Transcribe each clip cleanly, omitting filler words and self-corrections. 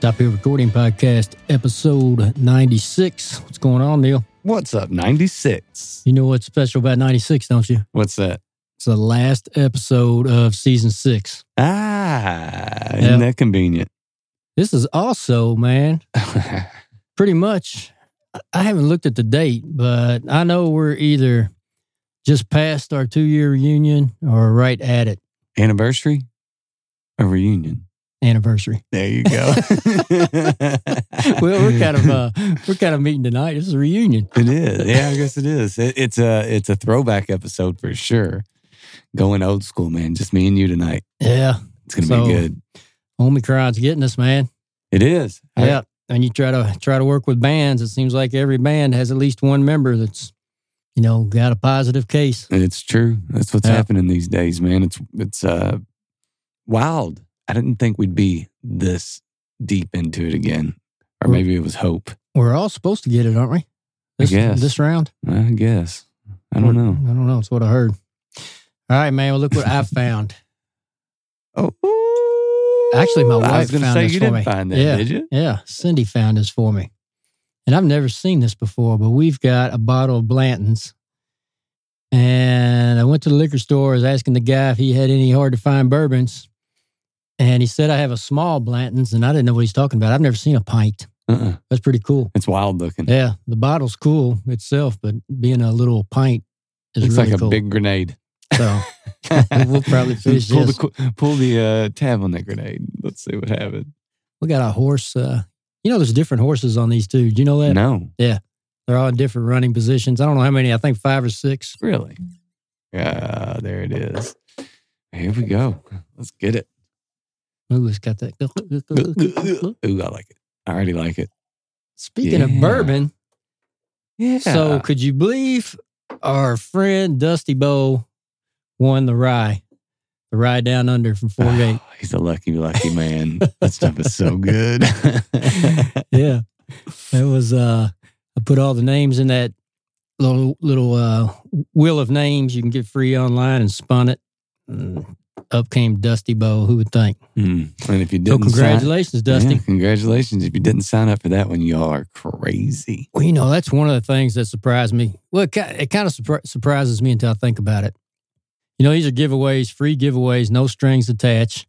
Top Hill Recording Podcast, episode 96. What's going on, Neil? What's up, 96? You know what's special about 96, don't you? What's that? It's the last episode of season 6. Ah, isn't that convenient? This is also, man, pretty much, I haven't looked at the date, but I know we're either just past our 2-year reunion or right at it. Anniversary or reunion? Anniversary. There you go. Well, we're kind of meeting tonight. This is a reunion. It is. Yeah, I guess it is. It's a throwback episode for sure. Going old school, man. Just me and you tonight. Yeah, it's gonna be good. Omicron's getting us, man. It is. Yeah, and you try to work with bands. It seems like every band has at least one member that's got a positive case. It's true. That's what's happening these days, man. It's wild. I didn't think we'd be this deep into it again. Or maybe it was hope. We're all supposed to get it, aren't we? This round? I guess. I don't know. I don't know. It's what I heard. All right, man. Well, look what I found. Oh. Actually, my wife found this for me. Find that, did you? Yeah. Cindy found this for me. And I've never seen this before, but we've got a bottle of Blanton's. And I went to the liquor store. I was asking the guy if he had any hard-to-find bourbons. And he said, I have a small Blanton's, and I didn't know what he's talking about. I've never seen a pint. That's pretty cool. It's wild looking. Yeah. The bottle's cool itself, but being a little pint is really cool. It's like a big grenade. So we'll probably finish this. Pull the tab on that grenade. Let's see what happens. We got a horse. There's different horses on these too. Do you know that? No. Yeah. They're all in different running positions. I don't know how many. I think 5 or 6. Really? Yeah, there it is. Here we go. Let's get it. Ooh, it's got that. Ooh, I like it. I already like it. Speaking of bourbon, so could you believe our friend Dusty Bo won the rye down under from Four Gate? Oh, he's a lucky man. That stuff is so good. Yeah, it was. I put all the names in that little Wheel of Names you can get free online and spun it. Up came Dusty Bo. Who would think? And if you didn't, congratulations, Dusty. Yeah, congratulations. If you didn't sign up for that one, y'all are crazy. Well, that's one of the things that surprised me. Well, it kind of surprises me until I think about it. These are giveaways, free giveaways, no strings attached.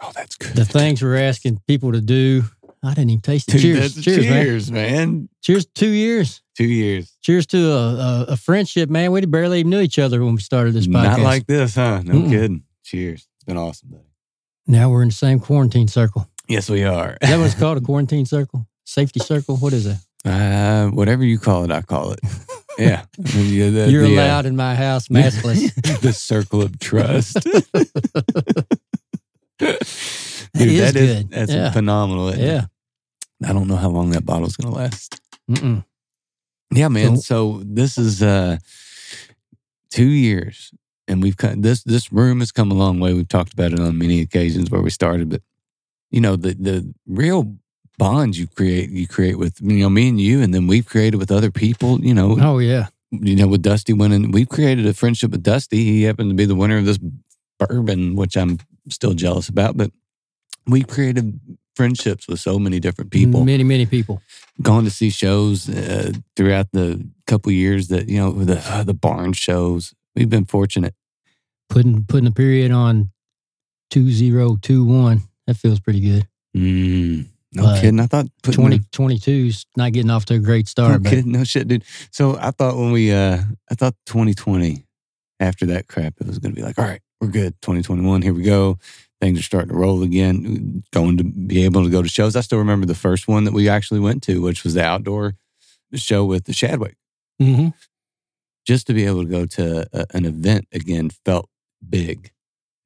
Oh, that's good. The things we're asking people to do, I didn't even taste it. Cheers, man. Cheers, 2 years. 2 years. Cheers to a friendship, man. We barely even knew each other when we started this podcast. Not like this, huh? No kidding. Cheers. It's been awesome, buddy. Now we're in the same quarantine circle. Yes, we are. Is that what it's called? A quarantine circle? Safety circle? What is it? Whatever you call it, I call it. Yeah. You're allowed in my house, maskless. The circle of trust. Dude, that is good. That's phenomenal. Isn't it? I don't know how long that bottle's going to last. Mm-mm. Yeah, man. Cool. So this is 2 years. And we've come, this room has come a long way. We've talked about it on many occasions where we started, but the real bonds you create with me and you, and then we've created with other people. With Dusty winning, we've created a friendship with Dusty. He happened to be the winner of this bourbon, which I'm still jealous about, but we've created friendships with so many different people. Many, many people. Gone to see shows throughout the couple years that, you know, the barn shows. We've been fortunate. Putting a period on 2021, that feels pretty good. No kidding. I thought 2022's not getting off to a great start. No shit, dude. So I thought when we, I thought 2020, after that crap, it was going to be like, all right, we're good. 2021, here we go. Things are starting to roll again. Going to be able to go to shows. I still remember the first one that we actually went to, which was the outdoor show with the Shadwick. Mm-hmm. Just to be able to go to an event again felt big.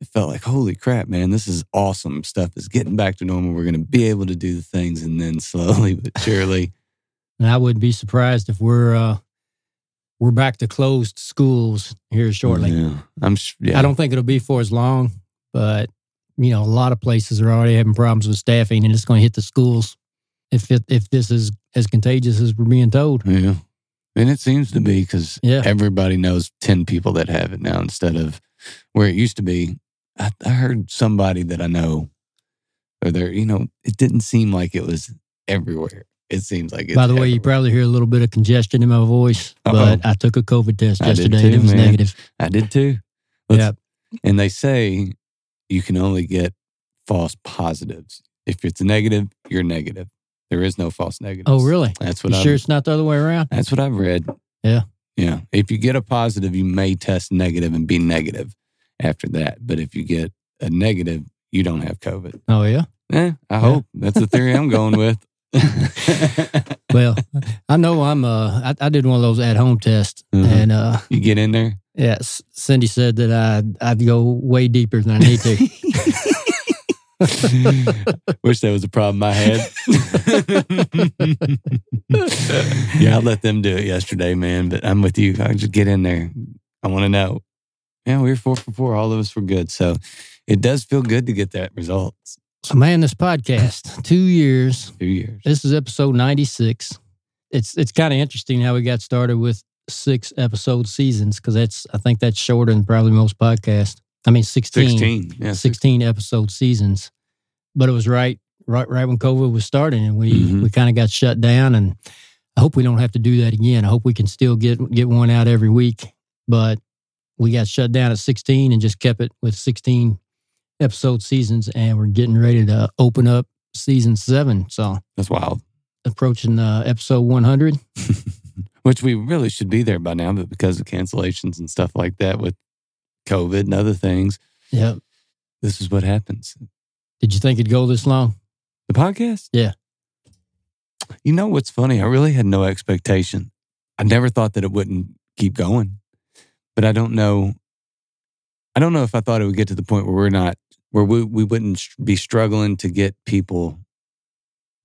It felt like, holy crap, man, this is awesome. Stuff is getting back to normal. We're going to be able to do the things, and then slowly but surely. And I wouldn't be surprised if we're back to closed schools here shortly. Yeah, I don't think it'll be for as long, but you know, a lot of places are already having problems with staffing, and it's going to hit the schools if this is as contagious as we're being told. Yeah, and it seems to be because everybody knows 10 people that have it now instead of where it used to be. I heard somebody that I know, or there, you know, it didn't seem like it was everywhere. It seems like it's By the way, everywhere. You probably hear a little bit of congestion in my voice, but I took a COVID test yesterday and it was negative. I did too. Yeah. And they say you can only get false positives. If it's negative, you're negative. There is no false negatives. Oh, really? That's what I'm sure it's not the other way around? That's what I've read. Yeah. Yeah. If you get a positive, you may test negative and be negative after that. But if you get a negative, you don't have COVID. Oh, yeah? Yeah, I hope. That's the theory I'm going with. Well, I know I did one of those at-home tests, and you get in there. Yes, yeah, Cindy said that I'd go way deeper than I need to. Wish that was a problem I had. Yeah, I let them do it yesterday, man. But I'm with you. I just get in there. I want to know. Yeah, we were 4 for 4. All of us were good, so it does feel good to get that result. So, man, this podcast, 2 years. 2 years. This is episode 96. It's kind of interesting how we got started with 6-episode seasons, because I think that's shorter than probably most podcasts. I mean, 16 episode seasons. But it was right when COVID was starting, and we kind of got shut down. And I hope we don't have to do that again. I hope we can still get one out every week. But we got shut down at 16 and just kept it with 16 episode seasons, and we're getting ready to open up season 7. So that's wild. Approaching episode 100, which we really should be there by now, but because of cancellations and stuff like that with COVID and other things, this is what happens. Did you think it'd go this long? The podcast? Yeah. You know what's funny? I really had no expectation. I never thought that it wouldn't keep going, but I don't know if I thought it would get to the point where we wouldn't be struggling to get people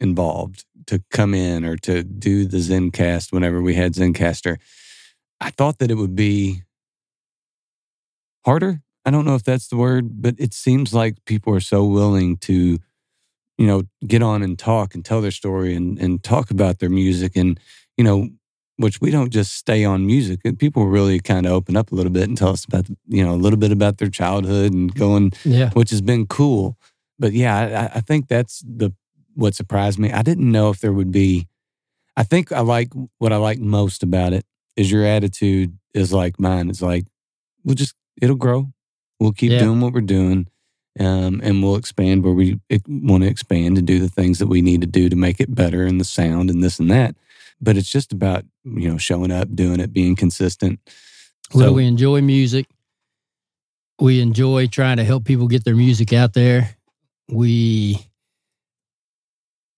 involved to come in or to do the Zencast whenever we had Zencastr. I thought that it would be harder. I don't know if that's the word, but it seems like people are so willing to, you know, get on and talk and tell their story and talk about their music and, you know, which we don't just stay on music. People really kind of open up a little bit and tell us about, you know, a little bit about their childhood and going, which has been cool. But yeah, I think that's what surprised me. I didn't know if there would be, I think what I like most about it is your attitude is like mine. It's like, it'll grow. We'll keep doing what we're doing. And we'll expand where we want to expand and do the things that we need to do to make it better and the sound and this and that. But it's just about, you know, showing up, doing it, being consistent. Well, we enjoy music. We enjoy trying to help people get their music out there. We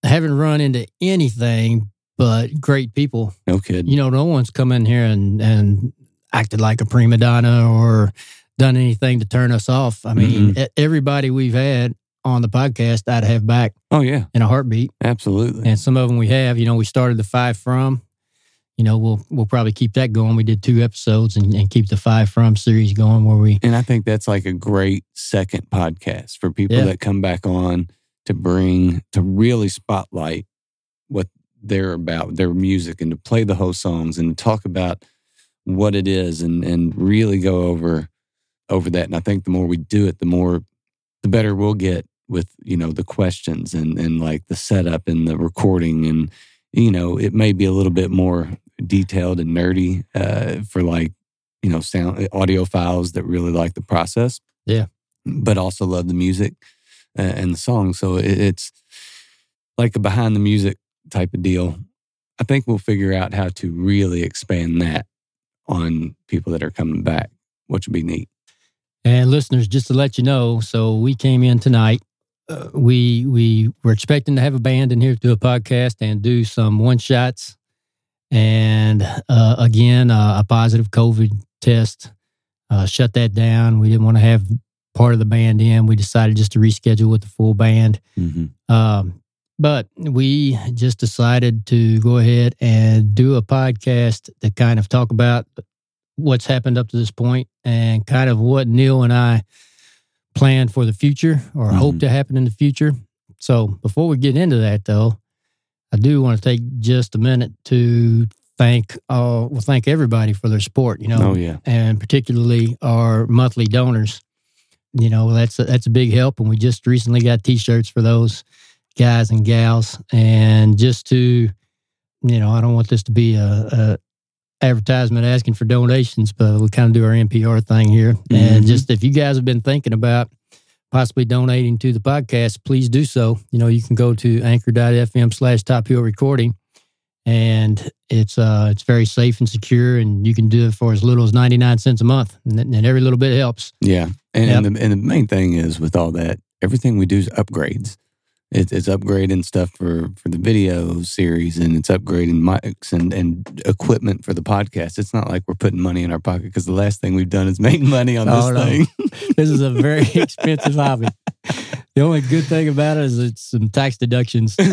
haven't run into anything but great people. No kidding. You know, no one's come in here and acted like a prima donna or done anything to turn us off. I mean, everybody we've had on the podcast, I'd have back. Oh, yeah. In a heartbeat. Absolutely. And some of them we have, you know, we started the 5 From, you know, we'll probably keep that going. We did 2 episodes and keep the 5 From series going where we... And I think that's like a great second podcast for people that come back on to really spotlight what they're about, their music, and to play the whole songs and to talk about what it is and really go over that. And I think the more we do it, the better we'll get with, you know, the questions and like the setup and the recording, and, you know, it may be a little bit more detailed and nerdy for like, you know, sound audiophiles that really like the process. Yeah. But also love the music and the song. So it's like a behind the music type of deal. I think we'll figure out how to really expand that on people that are coming back, which would be neat. And listeners, just to let you know, so we came in tonight. We were expecting to have a band in here to do a podcast and do some one-shots. And again, a positive COVID test shut that down. We didn't want to have part of the band in. We decided just to reschedule with the full band. Mm-hmm. But we just decided to go ahead and do a podcast to kind of talk about what's happened up to this point and kind of what Neil and I plan for the future or mm-hmm. hope to happen in the future. So before we get into that, though, I do want to take just a minute to thank everybody for their support, you know. Oh, yeah. And particularly our monthly donors. You know, that's a big help, and we just recently got T-shirts for those guys and gals. And just to, you know, I don't want this to be a advertisement asking for donations, but we'll kind of do our NPR thing here. Mm-hmm. And just if you guys have been thinking about possibly donating to the podcast, please do so. You know, you can go to anchor.fm/Top Hill Recording, and it's very safe and secure, and you can do it for as little as 99 cents a month, and every little bit helps. Yeah. And the main thing is with all that, everything we do is upgrades. It's upgrading stuff for the video series, and it's upgrading mics and equipment for the podcast. It's not like we're putting money in our pocket, because the last thing we've done is make money on this thing. This is a very expensive hobby. The only good thing about it is it's some tax deductions. I mean,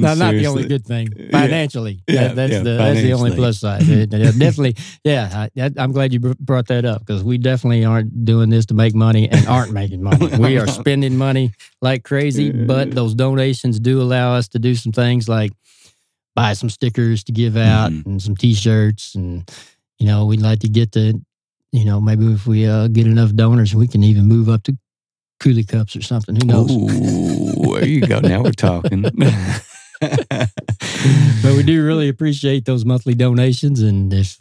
no, not the only good thing. Financially. Yeah. That's the only plus side. Definitely. Yeah. I'm glad you brought that up, because we definitely aren't doing this to make money and aren't making money. We are spending money like crazy, but those donations do allow us to do some things like buy some stickers to give out and some T-shirts. And, you know, we'd like to get to... You know, maybe if we get enough donors, we can even move up to Coolie Cups or something. Who knows? Ooh, there you go. Now we're talking. But we do really appreciate those monthly donations. And if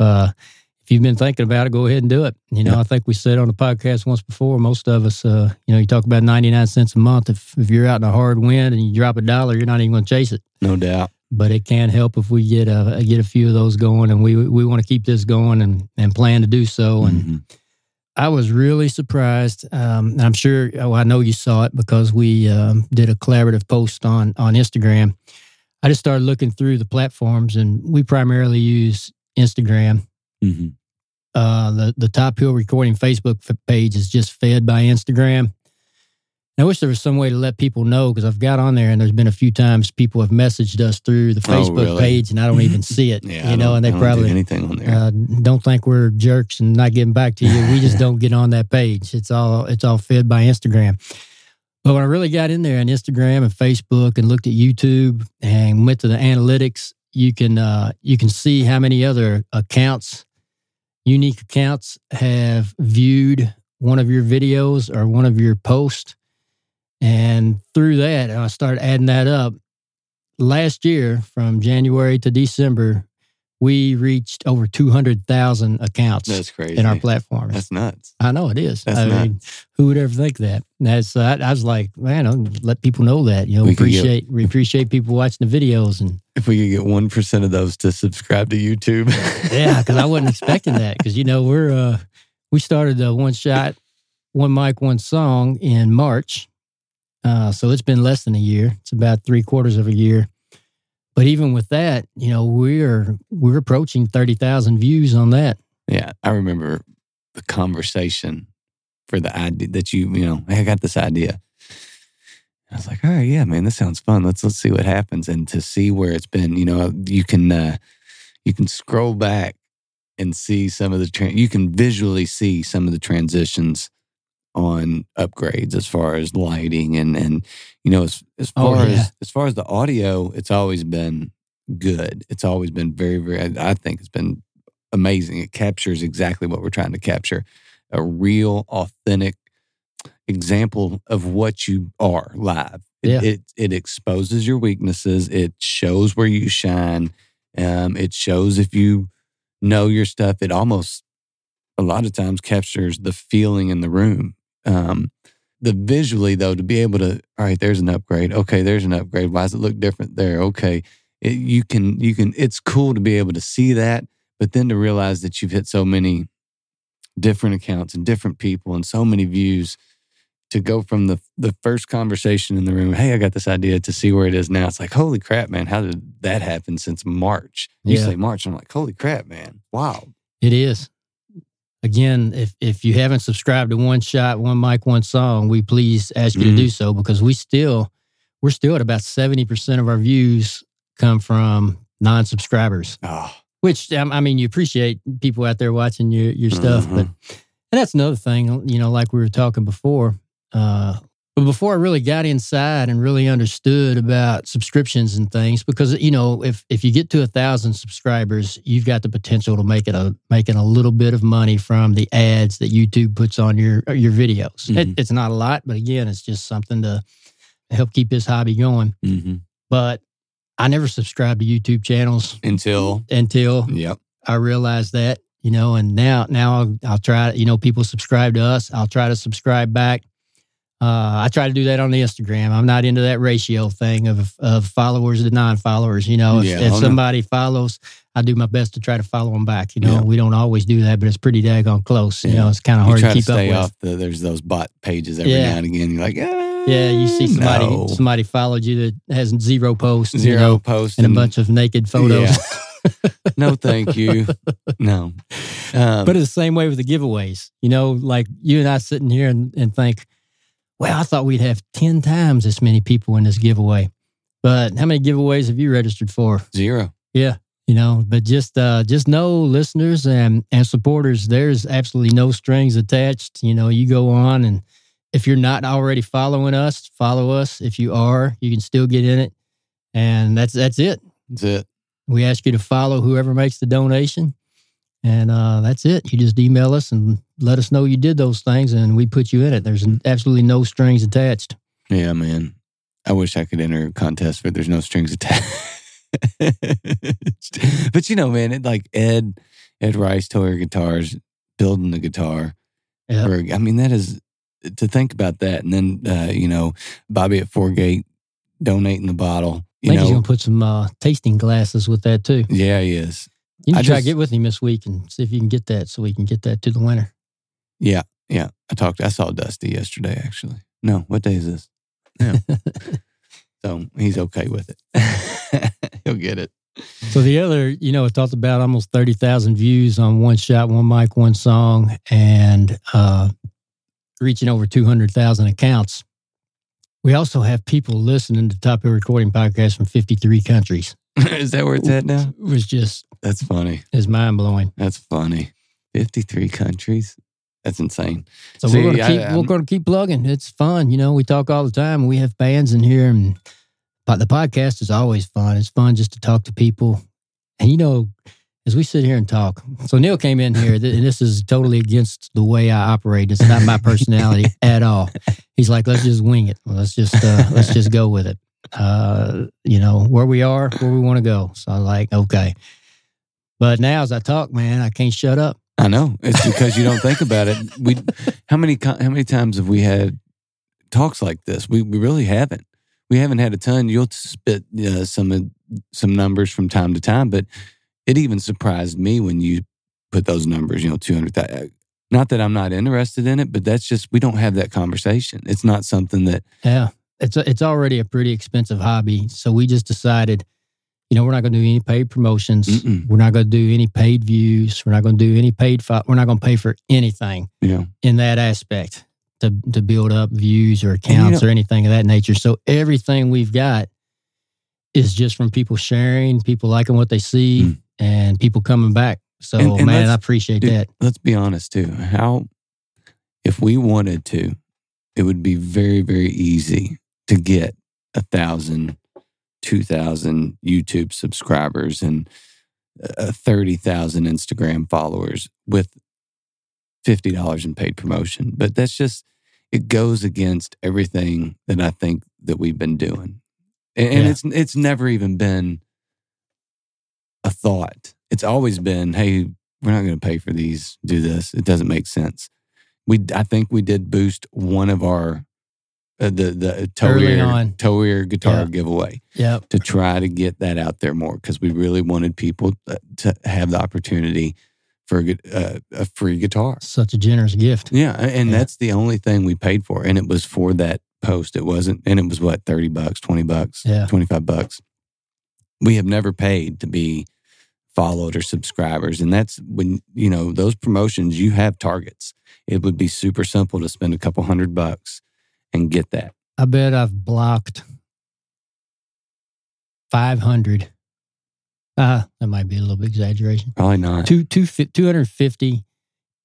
you've been thinking about it, go ahead and do it. You know, yeah. I think we said on the podcast once before, most of us, you know, you talk about 99 cents a month. If you're out in a hard wind and you drop $1, you're not even going to chase it. No doubt. But it can help if we get a few of those going, and we want to keep this going and plan to do so. And I was really surprised. And I'm sure, I know you saw it, because we did a collaborative post on Instagram. I just started looking through the platforms, and we primarily use Instagram. Mm-hmm. The Top Hill Recording Facebook page is just fed by Instagram. I wish there was some way to let people know, because I've got on there, and there's been a few times people have messaged us through the Facebook page, and I don't even see it. Yeah, you know, and they probably do anything on there. Don't think we're jerks and not getting back to you. We just don't get on that page. It's all fed by Instagram. But when I really got in there on Instagram and Facebook and looked at YouTube and went to the analytics, you can see how many other accounts, unique accounts, have viewed one of your videos or one of your posts. And through that, I started adding that up. Last year, from January to December, we reached over 200,000 accounts. That's crazy. In our platform. That's nuts. I know it is. I mean, who would ever think that? I was like, man, I'll let people know that. You know, we appreciate people watching the videos. And if we could get 1% of those to subscribe to YouTube. Yeah, because I wasn't expecting that. Because, you know, we started the One Shot, One Mic, One Song in March. So it's been less than a year. It's about 3/4 of a year. But even with that, you know, we're approaching 30,000 views on that. Yeah. I remember the conversation for the idea that you know, hey, I got this idea. I was like, all right, yeah, man, this sounds fun. Let's see what happens. And to see where it's been, you know, you can scroll back and see some of the, you can visually see some of the transitions on upgrades as far as lighting and you know, as far as the audio, it's always been good. It's always been very, very, I think it's been amazing. It captures exactly what we're trying to capture. A real, authentic example of what you are live. Yeah. It exposes your weaknesses. It shows where you shine. It shows if you know your stuff. It almost, a lot of times, captures the feeling in the room. The visually, though, to be able to, all right, there's an upgrade. Okay, there's an upgrade. Why does it look different there? Okay. You can. It's cool to be able to see that, but then to realize that you've hit so many different accounts and different people and so many views, to go from the first conversation in the room, hey, I got this idea, to see where it is now. It's like, holy crap, man, how did that happen since March? You say March, I'm like, holy crap, man, wow. It is. Again, if you haven't subscribed to One Shot, One Mic, One Song, we please ask you to do so, because we're still at about 70% of our views come from non-subscribers. Oh. Which, I mean, you appreciate people out there watching your stuff, but that's another thing, you know, like we were talking before. But before I really got inside and really understood about subscriptions and things, because, you know, if you get to 1,000 subscribers, you've got the potential to making a little bit of money from the ads that YouTube puts on your videos. Mm-hmm. It's not a lot, but again, it's just something to help keep this hobby going. Mm-hmm. But I never subscribed to YouTube channels until I realized that, you know, and now I'll try, you know, people subscribe to us. I'll try to subscribe back. I try to do that on the Instagram. I'm not into that ratio thing of followers to non-followers. You know, if somebody follows, I do my best to try to follow them back. You know, we don't always do that, but it's pretty daggone close. You know, it's kind of hard to keep up with. You try to stay off there's those bot pages every now and again. You're like, you see somebody followed you that has zero posts. And a bunch of naked photos. Yeah. No, thank you. No. But it's the same way with the giveaways. You know, like you and I sitting here and think, well, I thought we'd have 10 times as many people in this giveaway. But how many giveaways have you registered for? Zero. Yeah. You know, but just know, listeners and supporters, there's absolutely no strings attached. You know, you go on, and if you're not already following us, follow us. If you are, you can still get in it. And that's it. That's it. We ask you to follow whoever makes the donation. And that's it. You just email us and let us know you did those things, and we put you in it. There's absolutely no strings attached. Yeah, man. I wish I could enter a contest where there's no strings attached. But, you know, man, Ed Rice, Toir Guitars, building the guitar. Yep. I mean, that is, to think about that. And then, you know, Bobby at Four Gate donating the bottle. I think he's going to put some tasting glasses with that, too. Yeah, he is. You can try to get with him this week and see if you can get that, so we can get that to the winner. Yeah, yeah. I saw Dusty yesterday, actually. No, what day is this? No. So he's okay with it. He'll get it. So the other, you know, it talked about almost 30,000 views on One Shot, One Mic, One Song, and reaching over 200,000 accounts. We also have people listening to Top Hill Recording Podcast from 53 countries. Is that where it's at now? It was just... That's funny. It's mind-blowing. That's funny. 53 countries. That's insane. So we're going to keep plugging. It's fun. You know, we talk all the time. We have bands in here, and the podcast is always fun. It's fun just to talk to people. And, you know, as we sit here and talk. So Neil came in here, and this is totally against the way I operate. It's not my personality at all. He's like, let's just wing it. Let's just go with it. You know, where we are, where we want to go. So I'm like, okay. But now as I talk, man, I can't shut up. I know. It's because you don't think about it. How many times have we had talks like this? We really haven't. We haven't had a ton. You'll spit some numbers from time to time, but it even surprised me when you put those numbers, you know, 200,000. Not that I'm not interested in it, but that's just, we don't have that conversation. It's not something that... Yeah. It's already a pretty expensive hobby, so we just decided, you know, we're not going to do any paid promotions. Mm-mm. We're not going to do any paid views. We're not going to do any paid. We're not going to pay for anything in that aspect to build up views or accounts or anything of that nature. So everything we've got is just from people sharing, people liking what they see, and people coming back. So and man, I appreciate that. Let's be honest too. If we wanted to, it would be very, very easy to get 1,000, 2,000 YouTube subscribers and 30,000 Instagram followers with $50 in paid promotion. But that's just, it goes against everything that I think that we've been doing. And it's never even been a thought. It's always been, hey, we're not going to pay for these, do this. It doesn't make sense. I think we did boost one of our the Toir guitar giveaway to try to get that out there more, because we really wanted people to have the opportunity for a free guitar. Such a generous gift. Yeah, and that's the only thing we paid for, and it was for that post. It wasn't, and it was what, $30, $20, $25. We have never paid to be followed or subscribers, and that's when, you know, those promotions, you have targets. It would be super simple to spend a couple $100 and get that. I bet I've blocked 500. That might be a little bit exaggeration. Probably not. 250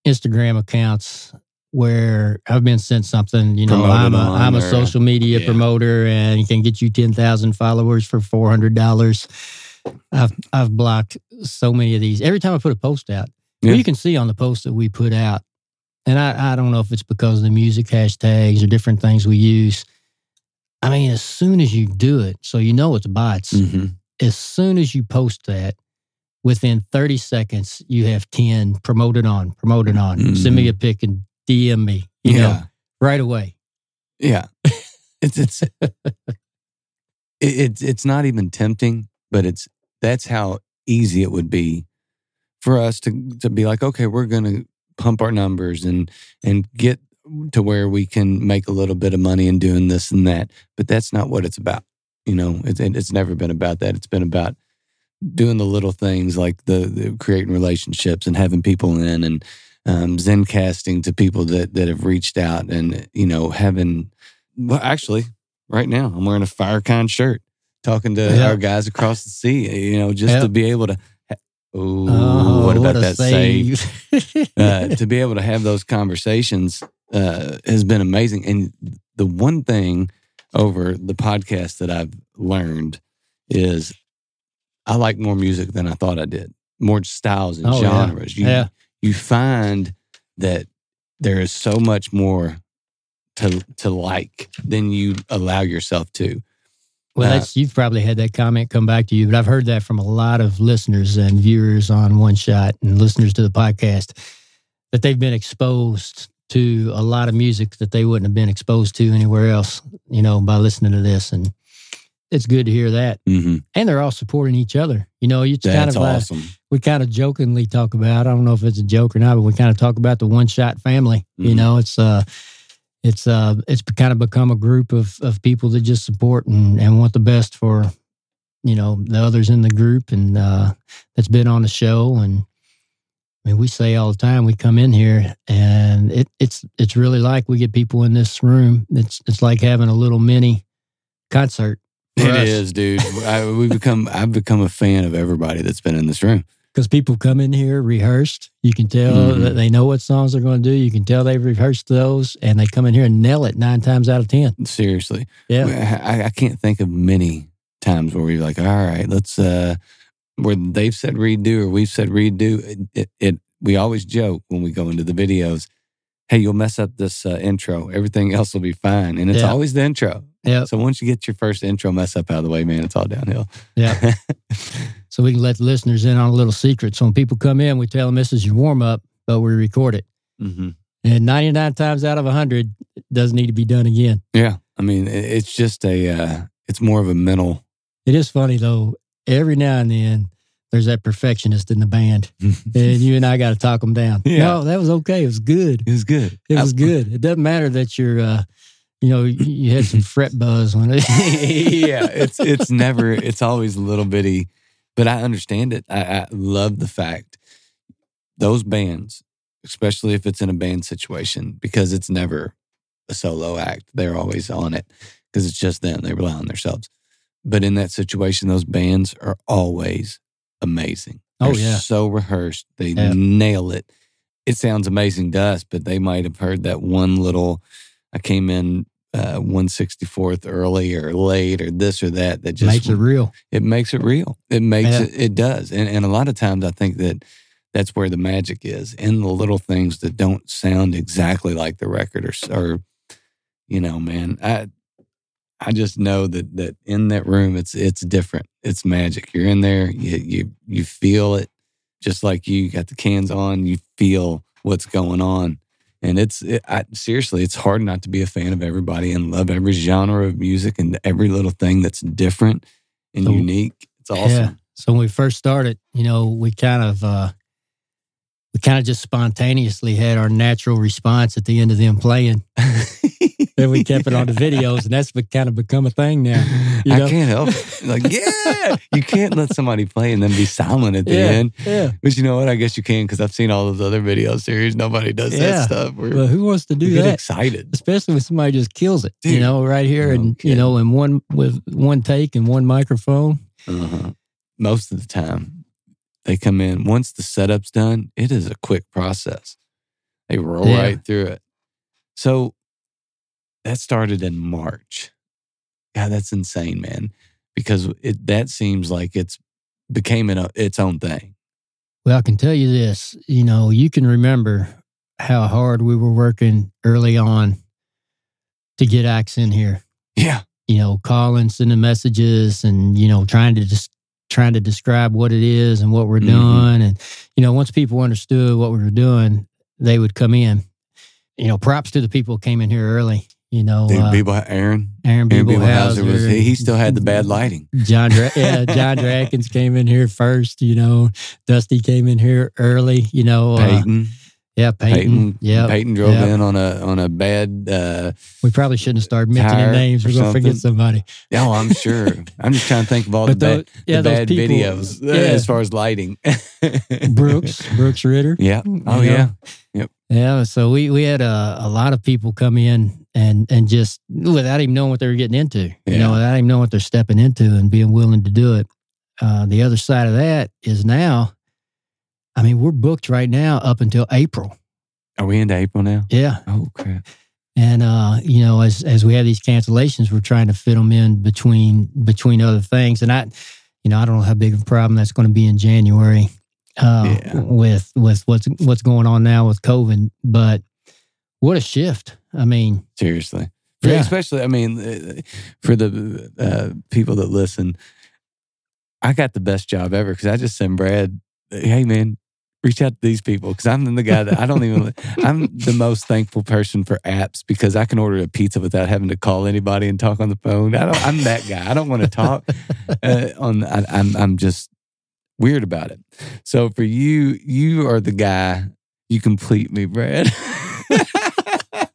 Instagram accounts where I've been sent something. You know, I'm a social media promoter, and you can get you 10,000 followers for $400. I've blocked so many of these. Every time I put a post out, you can see on the post that we put out, and I don't know if it's because of the music hashtags or different things we use. I mean, as soon as you do it, so you know it's bots, as soon as you post that, within 30 seconds, you have 10 promoted on, send me a pic and DM me, you know, right away. Yeah. It's not even tempting, but that's how easy it would be for us to be like, okay, we're going to pump our numbers and get to where we can make a little bit of money in doing this and that. But that's not what it's about. You know, it's never been about that. It's been about doing the little things, like the creating relationships and having people in, and Zencasting to people that have reached out, and, you know, actually right now I'm wearing a Firecon shirt, talking to our guys across the sea, you know, just to be able to. Save. To be able to have those conversations has been amazing. And the one thing over the podcast that I've learned is I like more music than I thought I did. More styles and genres. You find that there is so much more to like than you allow yourself to. Well, you've probably had that comment come back to you, but I've heard that from a lot of listeners and viewers on One Shot and listeners to the podcast, that they've been exposed to a lot of music that they wouldn't have been exposed to anywhere else, you know, by listening to this. And it's good to hear that. Mm-hmm. And they're all supporting each other. You know, that's awesome. We kind of jokingly talk about, I don't know if it's a joke or not, but we kind of talk about the One Shot family. Mm-hmm. You know, it's kind of become a group of people that just support and want the best for, you know, the others in the group and that's been on the show. And I mean, we say all the time, we come in here and it's really like we get people in this room. It's like having a little mini concert. It is, dude. I've become a fan of everybody that's been in this room. Because people come in here rehearsed. You can tell that they know what songs they're going to do. You can tell they've rehearsed those, and they come in here and nail it 9 times out of 10. Seriously. Yeah. I can't think of many times where we're like, all right, let's, where they've said redo or we've said redo. We always joke when we go into the videos, hey, you'll mess up this intro. Everything else will be fine. And it's always the intro. Yeah. So once you get your first intro mess up out of the way, man, it's all downhill. Yeah. So we can let the listeners in on a little secret. So when people come in, we tell them this is your warm-up, but we record it. Mm-hmm. And 99 times out of 100, it doesn't need to be done again. Yeah. I mean, it's just it's more of a mental. It is funny, though. Every now and then, there's that perfectionist in the band. And you and I got to talk them down. Yeah. No, that was okay. It was good. It was good. It was good. It doesn't matter that you're... you know, you had some fret buzz on it. Yeah, it's always a little bitty, but I understand it. I love the fact those bands, especially if it's in a band situation, because it's never a solo act. They're always on it because it's just them. They rely on themselves. But in that situation, those bands are always amazing. They're so rehearsed. They nail it. It sounds amazing to us, but they might have heard that one little, I came in 1/64 early or late or this or that. That just makes it real. It makes it real. It makes it does. And a lot of times I think that's where the magic is, in the little things that don't sound exactly like the record or you know, man, I just know that in that room, it's different. It's magic. You're in there, you feel it, just like you got the cans on. You feel what's going on, and seriously, it's hard not to be a fan of everybody and love every genre of music and every little thing that's different and unique. It's awesome. Yeah. So when we first started, you know, we kind of just spontaneously had our natural response at the end of them playing. Then we kept it on the videos, and that's kind of become a thing now. You know? I can't help it. Like, yeah! You can't let somebody play and then be silent at the end. Yeah. But you know what? I guess you can, because I've seen all those other video series. Nobody does that stuff. Well, who wants to do that? Get excited. Especially when somebody just kills it, dude, you know, right here, you know, in one take and one microphone. Uh-huh. Most of the time. They come in. Once the setup's done, it is a quick process. They roll right through it. So that started in March. God, that's insane, man. Because that seems like it's became its own thing. Well, I can tell you this. You know, you can remember how hard we were working early on to get Axe in here. Yeah. You know, calling, sending messages, and, you know, trying to describe what it is and what we're doing. And, you know, once people understood what we were doing, they would come in. You know, props to the people who came in here early, you know. Dude, Aaron Beeblehauser was, he still had the bad lighting. John Drakens came in here first, you know. Dusty came in here early, you know. Peyton. Yeah. Peyton drove in on a bad... we probably shouldn't have started mentioning names. We're going to forget somebody. Oh, I'm sure. I'm just trying to think of all the bad people, videos as far as lighting. Brooks Ritter. Yeah. Oh, yeah. Yep. Yeah, so we had a lot of people come in and just without even knowing what they were getting into, you know, without even knowing what they're stepping into and being willing to do it. The other side of that is now... I mean, we're booked right now up until April. Are we into April now? Yeah. Oh, crap. And, you know, as we have these cancellations, we're trying to fit them in between other things. And I don't know how big of a problem that's going to be in January with what's going on now with COVID. But what a shift. I mean. Seriously. Especially, I mean, for the people that listen, I got the best job ever because I just sent Brad, hey man, reach out to these people because I'm the guy that I'm the most thankful person for apps because I can order a pizza without having to call anybody and talk on the phone. I'm that guy. I don't want to talk. I'm just weird about it. So for you, you are the guy. You complete me, Brad.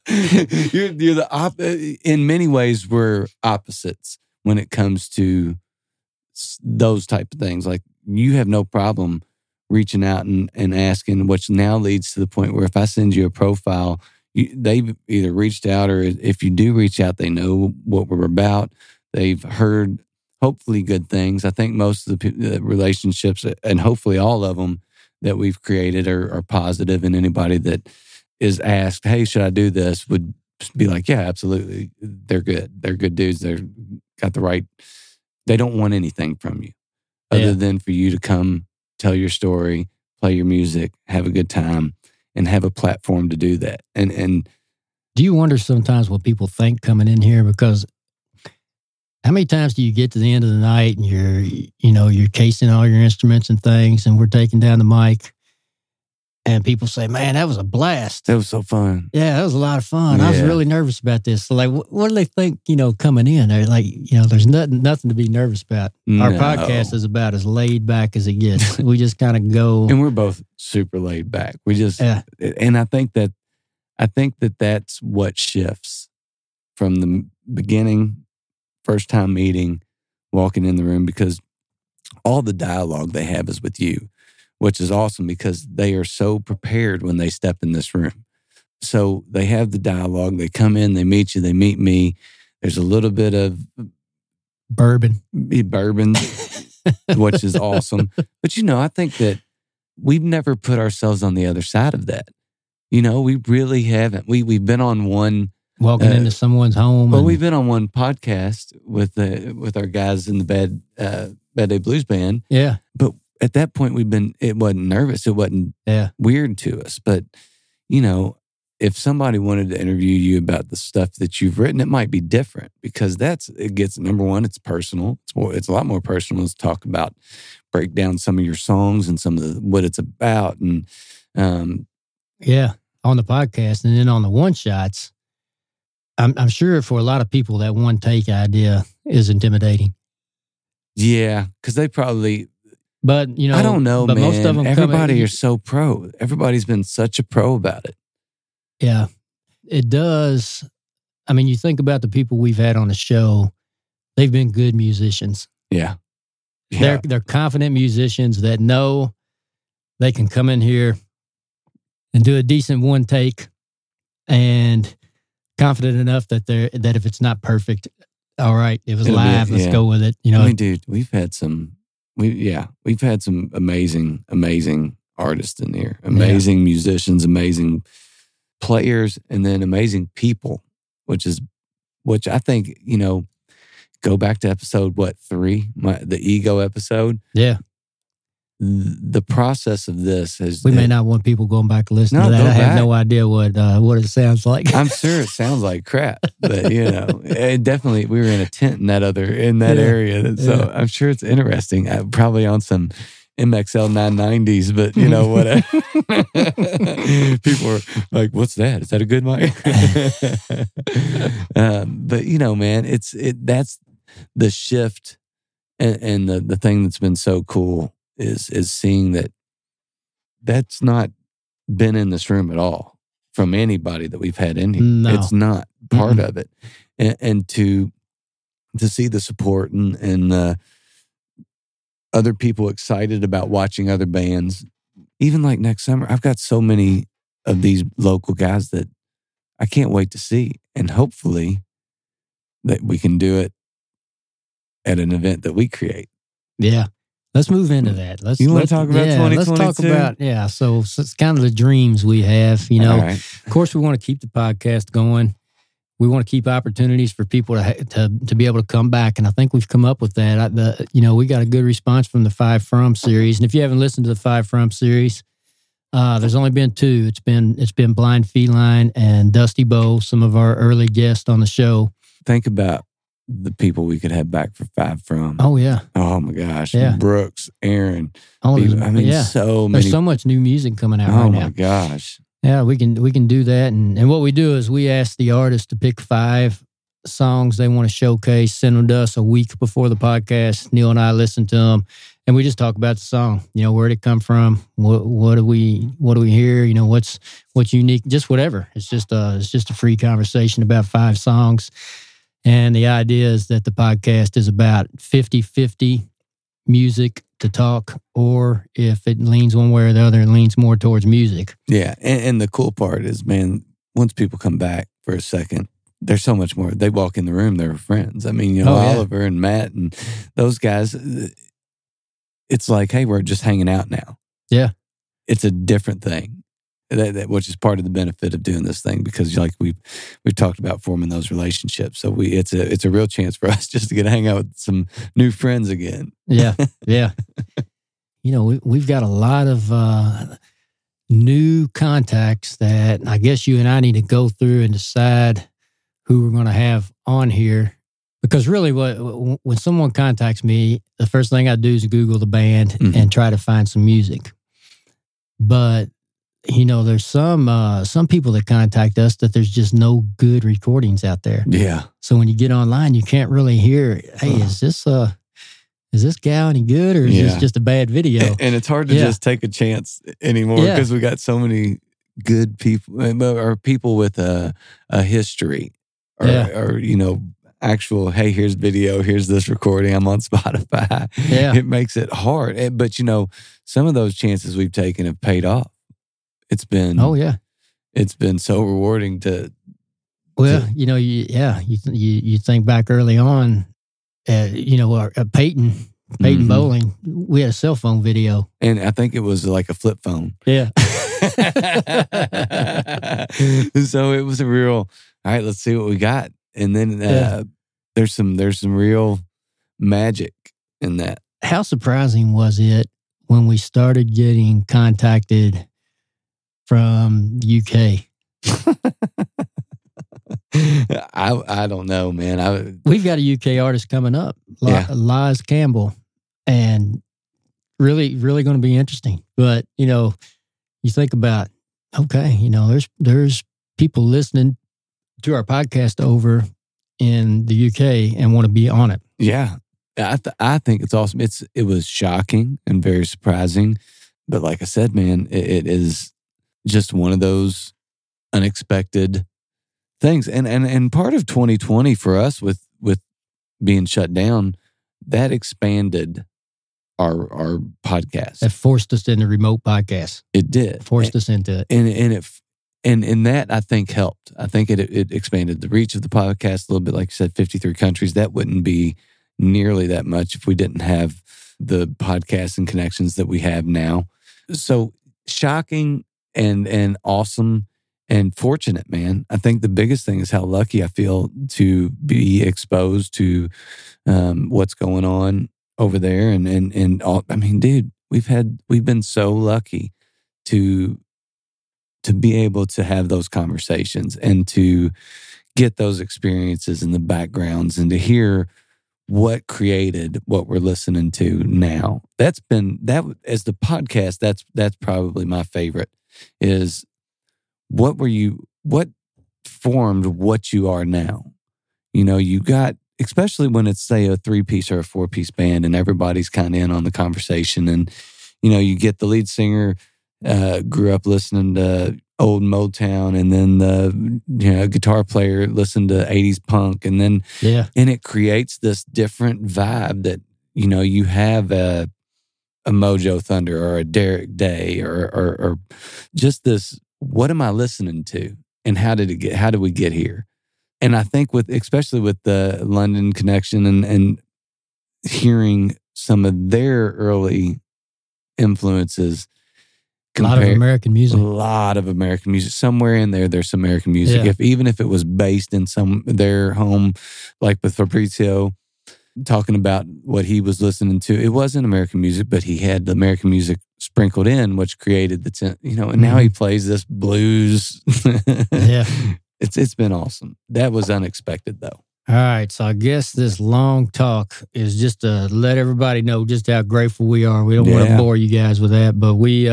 You're the in many ways we're opposites when it comes to those type of things. Like you have no problem reaching out and asking, which now leads to the point where if I send you a profile, they've either reached out or if you do reach out, they know what we're about. They've heard hopefully good things. I think most of the relationships and hopefully all of them that we've created are positive, and anybody that is asked, hey, should I do this, would be like, yeah, absolutely. They're good. They're good dudes. They're got the right. They don't want anything from you other than for you to come tell your story, play your music, have a good time, and have a platform to do that. And do you wonder sometimes what people think coming in here? Because how many times do you get to the end of the night and you're casing all your instruments and things, and we're taking down the mic, and people say, man, that was a blast. That was so fun. Yeah, that was a lot of fun. Yeah. I was really nervous about this. So like, what do they think, you know, coming in? They're like, you know, there's nothing to be nervous about. No. Our podcast is about as laid back as it gets. We just kind of go. And we're both super laid back. We just, and I think that that's what shifts from the beginning, first time meeting, walking in the room, because all the dialogue they have is with you, which is awesome because they are so prepared when they step in this room. So they have the dialogue. They come in, they meet you, they meet me. There's a little bit of bourbon, which is awesome. But, you know, I think that we've never put ourselves on the other side of that. You know, we really haven't. We've been on one. Walking into someone's home. Well, we've been on one podcast with our guys in the Bad Day Blues Band. Yeah. But at that point, it wasn't nervous. It wasn't weird to us. But, you know, if somebody wanted to interview you about the stuff that you've written, it might be different because it gets, number one, it's personal. It's a lot more personal to talk about, break down some of your songs and some of what it's about. And yeah, on the podcast and then on the one shots, I'm sure for a lot of people that one take idea is intimidating. Yeah, because they probably... But, you know, I don't know, but man. Most of them everybody is so pro. Everybody's been such a pro about it. Yeah, it does. I mean, you think about the people we've had on the show, they've been good musicians. Yeah. They're confident musicians that know they can come in here and do a decent one take and confident enough that that if it's not perfect, all right, it was live, let's go with it. You know, I mean, dude, we've had some amazing, amazing artists in here. Amazing musicians, amazing players, and then amazing people, which I think, you know, go back to episode, 3? The ego episode. Yeah. The process of this is... We may not want people going back to listen to that. I have no idea what it sounds like. I'm sure it sounds like crap, but you know, it definitely, we were in a tent in that area. So I'm sure it's interesting. I'm probably on some MXL 990s, but you know, whatever. People are like, what's that? Is that a good mic? But you know, man, that's the shift and the thing that's been so cool is seeing that's not been in this room at all from anybody that we've had in here. No. It's not part of it. And to see the support and other people excited about watching other bands, even like next summer, I've got so many of these local guys that I can't wait to see. And hopefully that we can do it at an event that we create. Yeah. Let's move into that. You want to talk about 2022? Let's talk about, so it's kind of the dreams we have, you know. Right. Of course, we want to keep the podcast going. We want to keep opportunities for people to be able to come back, and I think we've come up with that. We got a good response from the Five From series, and if you haven't listened to the Five From series, there's only been 2. It's been Blind Feline and Dusty Bo, some of our early guests on the show. Think about the people we could have back for Five From. Oh, yeah. Oh, my gosh. Yeah. Brooks, Aaron. So many. There's so much new music coming out right now. Oh, my gosh. Yeah, we can do that. And what we do is we ask the artists to pick 5 songs they want to showcase, send them to us a week before the podcast. Neil and I listen to them, and we just talk about the song. You know, where did it come from? What do we hear? You know, what's unique? Just whatever. It's just a free conversation about 5 songs. And the idea is that the podcast is about 50-50 music to talk, or if it leans one way or the other, it leans more towards music. Yeah, and the cool part is, man, once people come back for a second, there's so much more. They walk in the room, they're friends. I mean, you know, Oliver and Matt and those guys, it's like, hey, we're just hanging out now. Yeah. It's a different thing. Which is part of the benefit of doing this thing, because like we've talked about forming those relationships. So it's a real chance for us just to get to hang out with some new friends again. Yeah, yeah. You know, we've got a lot of new contacts that I guess you and I need to go through and decide who we're going to have on here. Because really, when someone contacts me, the first thing I do is Google the band and try to find some music. But you know, there's some people that contact us that there's just no good recordings out there. Yeah. So when you get online, you can't really hear, hey, is this gal any good, or is this just a bad video? And it's hard to just take a chance anymore because we got so many good people, or people with a history, or you know, actual, hey, here's video, here's this recording, I'm on Spotify. Yeah. It makes it hard. But you know, some of those chances we've taken have paid off. It's been it's been so rewarding to. Well, you know, you think back early on, you know, Peyton Bowling, we had a cell phone video, and I think it was like a flip phone. Yeah. So it was a real, all right, let's see what we got, and then there's some real magic in that. How surprising was it when we started getting contacted from the UK I don't know, man. We've got a UK artist coming up, Liz Campbell, and really, really going to be interesting. But, you know, you think about, okay, you know, there's people listening to our podcast over in the UK and want to be on it. Yeah. I think it's awesome. It was shocking and very surprising. But like I said, man, it is just one of those unexpected things. And part of 2020 for us with being shut down, that expanded our podcast. It forced us into remote podcasts. It did. It forced us into it. And that, I think, helped. I think it expanded the reach of the podcast a little bit. Like you said, 53 countries. That wouldn't be nearly that much if we didn't have the podcasts and connections that we have now. So shocking and awesome and fortunate, man. I think the biggest thing is how lucky I feel to be exposed to what's going on over there. And all, I mean, dude, we've been so lucky to be able to have those conversations and to get those experiences and the backgrounds and to hear what created what we're listening to now. As the podcast, that's probably my favorite, is what formed what you are now. You know, you got, especially when it's, say, a 3-piece or a 4-piece band and everybody's kind of in on the conversation, and, you know, you get the lead singer grew up listening to old Motown, and then the guitar player listened to 80s punk, and then and it creates this different vibe that, you know, you have a Mojo Thunder or a Derek Day or just this, what am I listening to and how did we get here? And I think especially with the London connection and hearing some of their early influences. A lot of American music. Somewhere in there, there's some American music. Yeah. Even if it was based in their home, like with Fabrizio, talking about what he was listening to, it wasn't American music, but he had the American music sprinkled in, which created and now he plays this blues. Yeah. It's been awesome. That was unexpected, though. All right, so I guess this long talk is just to let everybody know just how grateful we are. We don't want to bore you guys with that, but we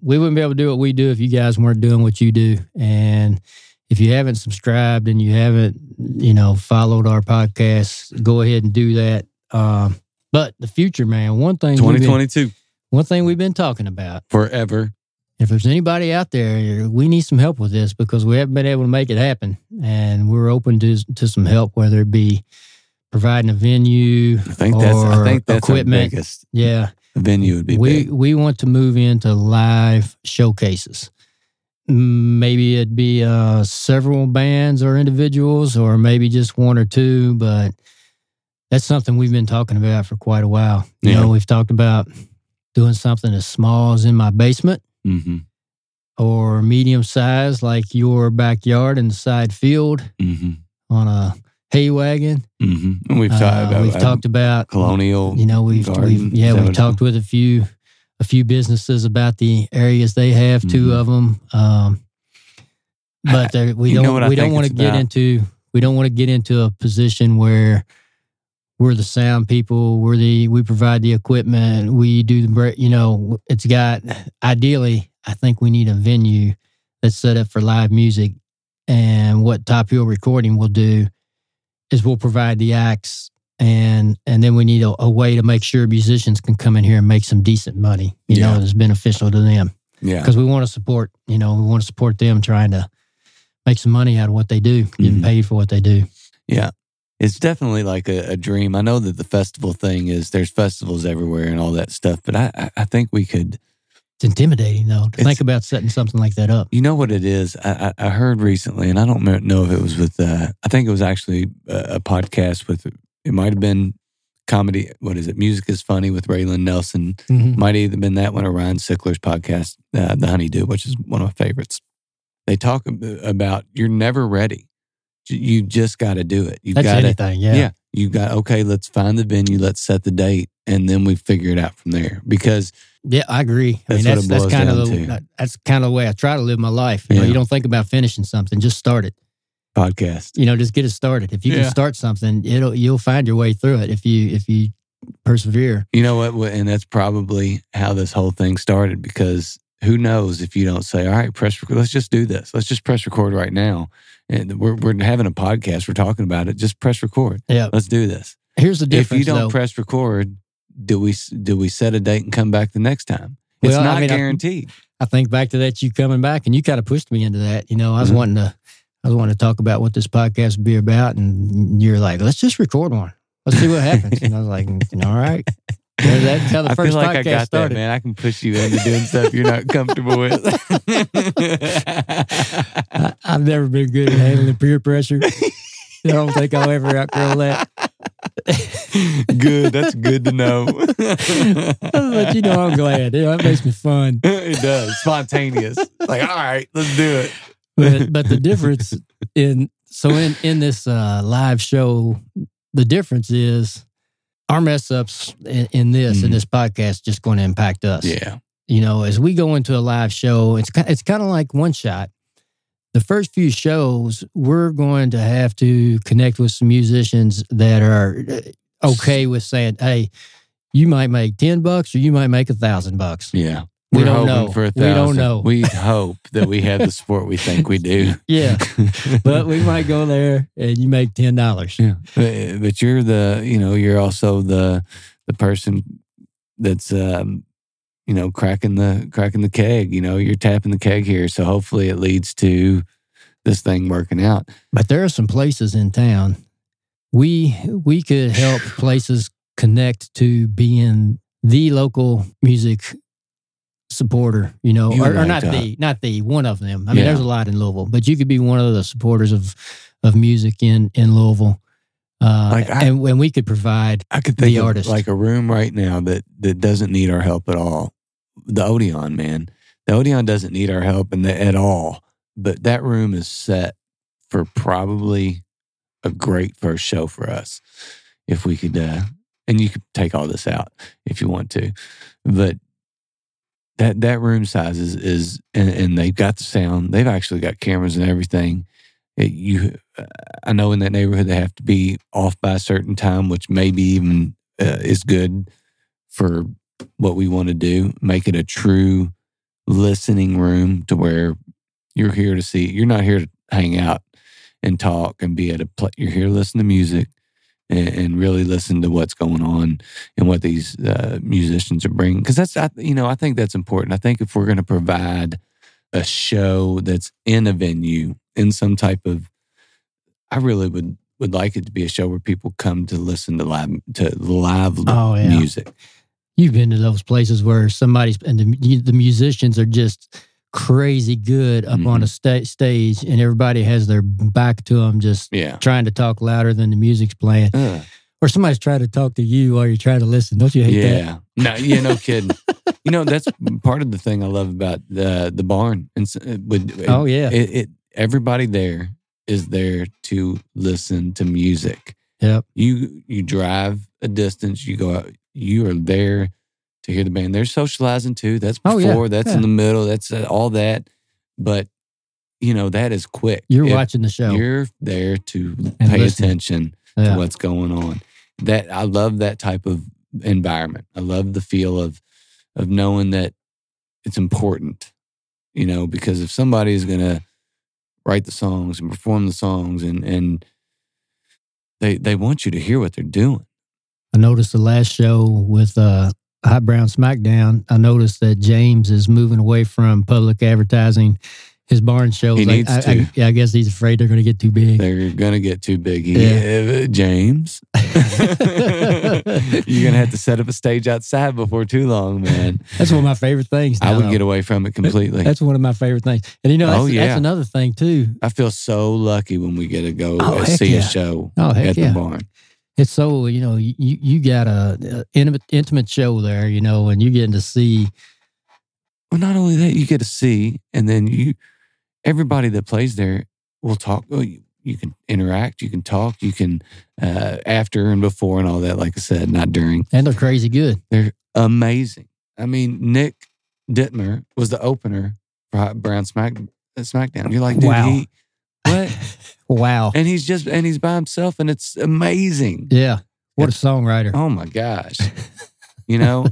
wouldn't be able to do what we do if you guys weren't doing what you do. And if you haven't subscribed and you haven't, followed our podcast, go ahead and do that. But the future, man, 2022. One thing we've been talking about forever. If there's anybody out there, we need some help with this because we haven't been able to make it happen. And we're open to some help, whether it be providing a venue or equipment. Biggest. Yeah. A venue would be big. We want to move into live showcases. Maybe it'd be several bands or individuals, or maybe just one or two. But that's something we've been talking about for quite a while. You know, we've talked about doing something as small as in my basement. Mm-hmm. Or medium size, like your backyard and the side field, mm-hmm. on a hay wagon. Mm-hmm. And we've talked about Colonial. You know, we've talked with a few businesses about the areas they have. Mm-hmm. Two of them, but we don't want to get into a position where we're the sound people, we provide the equipment, we do the, it's got, ideally, I think we need a venue that's set up for live music. And what Top Hill Recording will do is we'll provide the acts, and then we need a way to make sure musicians can come in here and make some decent money, you know, that's beneficial to them. Yeah. Because we want to support, we want to support them trying to make some money out of what they do, getting mm-hmm. paid for what they do. Yeah. It's definitely like a dream. I know that the festival thing is, there's festivals everywhere and all that stuff, but I think we could... It's intimidating, though, to think about setting something like that up. You know what it is? I heard recently, and I don't know if it was with... I think it was actually a podcast with... It might have been comedy... What is it? Music is Funny with Raylan Nelson. Mm-hmm. Might have either been that one or Ryan Sickler's podcast, The Honeydew, which is one of my favorites. They talk about you're never ready. You just got to do it. That's anything, yeah. you got, okay, let's find the venue, let's set the date, and then we figure it out from there. Because yeah, I agree. I mean, that's kind of the way I try to live my life. You know, you don't think about finishing something, just start it. Podcast. You know, just get it started. If you can start something, you'll find your way through it if you persevere. You know what? And that's probably how this whole thing started, because who knows if you don't say, all right, press record, let's just do this. Let's just press record right now. And we're having a podcast. We're talking about it. Just press record. Yeah. Let's do this. Here's the difference. If you don't press record, do we set a date and come back the next time? It's not guaranteed. I think back to that, you coming back, and you kind of pushed me into that. You know, I was wanting to talk about what this podcast would be about, and you're like, let's just record one. Let's see what happens. And I was like, all right. That's how the first feel like podcast I got started. That, man. I can push you into doing stuff you're not comfortable with. I've never been good at handling peer pressure. I don't think I'll ever outgrow that. Good. That's good to know. But you know, I'm glad. You know, it makes me fun. It does. Spontaneous. Like, all right, let's do it. But the difference in this live show, the difference is our mess ups in this podcast just going to impact us. Yeah. You know, as we go into a live show, it's kind of like One Shot. The first few shows, we're going to have to connect with some musicians that are okay with saying, hey, you might make $10 or you might make $1,000. Yeah. We don't know. For $1,000. We don't know. We hope that we have the support we think we do. Yeah. But we might go there and you make $10. Yeah. But you're you're also the person that's, cracking the keg, you're tapping the keg here. So hopefully it leads to this thing working out. But there are some places in town. We could help places connect to being the local music supporter, not one of them. I mean, there's a lot in Louisville, but you could be one of the supporters of music in Louisville. And we could provide I could think the artist. Like a room right now that doesn't need our help at all. The Odeon, man. The Odeon doesn't need our help at all. But that room is set for probably a great first show for us. If we could, and you could take all this out if you want to. But that room size is and they've got the sound. They've actually got cameras and everything. I know in that neighborhood they have to be off by a certain time, which maybe even is good for what we want to do. Make it a true listening room to where you're here to see. You're not here to hang out and talk and be at a place. You're here to listen to music and really listen to what's going on and what these musicians are bringing. Because I think that's important. I think if we're going to provide a show that's in a venue, in some type of, I really would like it to be a show where people come to listen to live music. You've been to those places where the musicians are just crazy good up on a stage, and everybody has their back to them, just trying to talk louder than the music's playing. Or somebody's trying to talk to you while you're trying to listen. Don't you hate that? Yeah. No kidding. That's part of the thing I love about the barn. Everybody there is there to listen to music. Yep. You drive a distance, you go out, you are there to hear the band. They're socializing too. That's before, that's in the middle, that's all that. But, that is quick. You're watching the show. You're there to pay attention to what's going on. I love that type of environment. I love the feel of knowing that it's important, because if somebody is going to write the songs and perform the songs and they want you to hear what they're doing. I noticed the last show with High Brown Smackdown, I noticed that James is moving away from public advertising his barn shows. He needs to. I guess he's afraid they're going to get too big. They're going to get too big. James. You're going to have to set up a stage outside before too long, man. That's one of my favorite things. I would get away from it completely. That's one of my favorite things. And that's another thing too. I feel so lucky when we get to go see a show at the barn. It's so, you got a intimate show there, and you get to see. Well, not only that, you get to see, and then everybody that plays there will talk. you can interact, you can talk, you can after and before and all that, like I said, not during. And they're crazy good. They're amazing. I mean, Nick Dittmer was the opener for High Brown Smackdown. You're like, dude, wow. What? Wow. And he's by himself, and it's amazing. Yeah. What a songwriter. Oh my gosh. You know,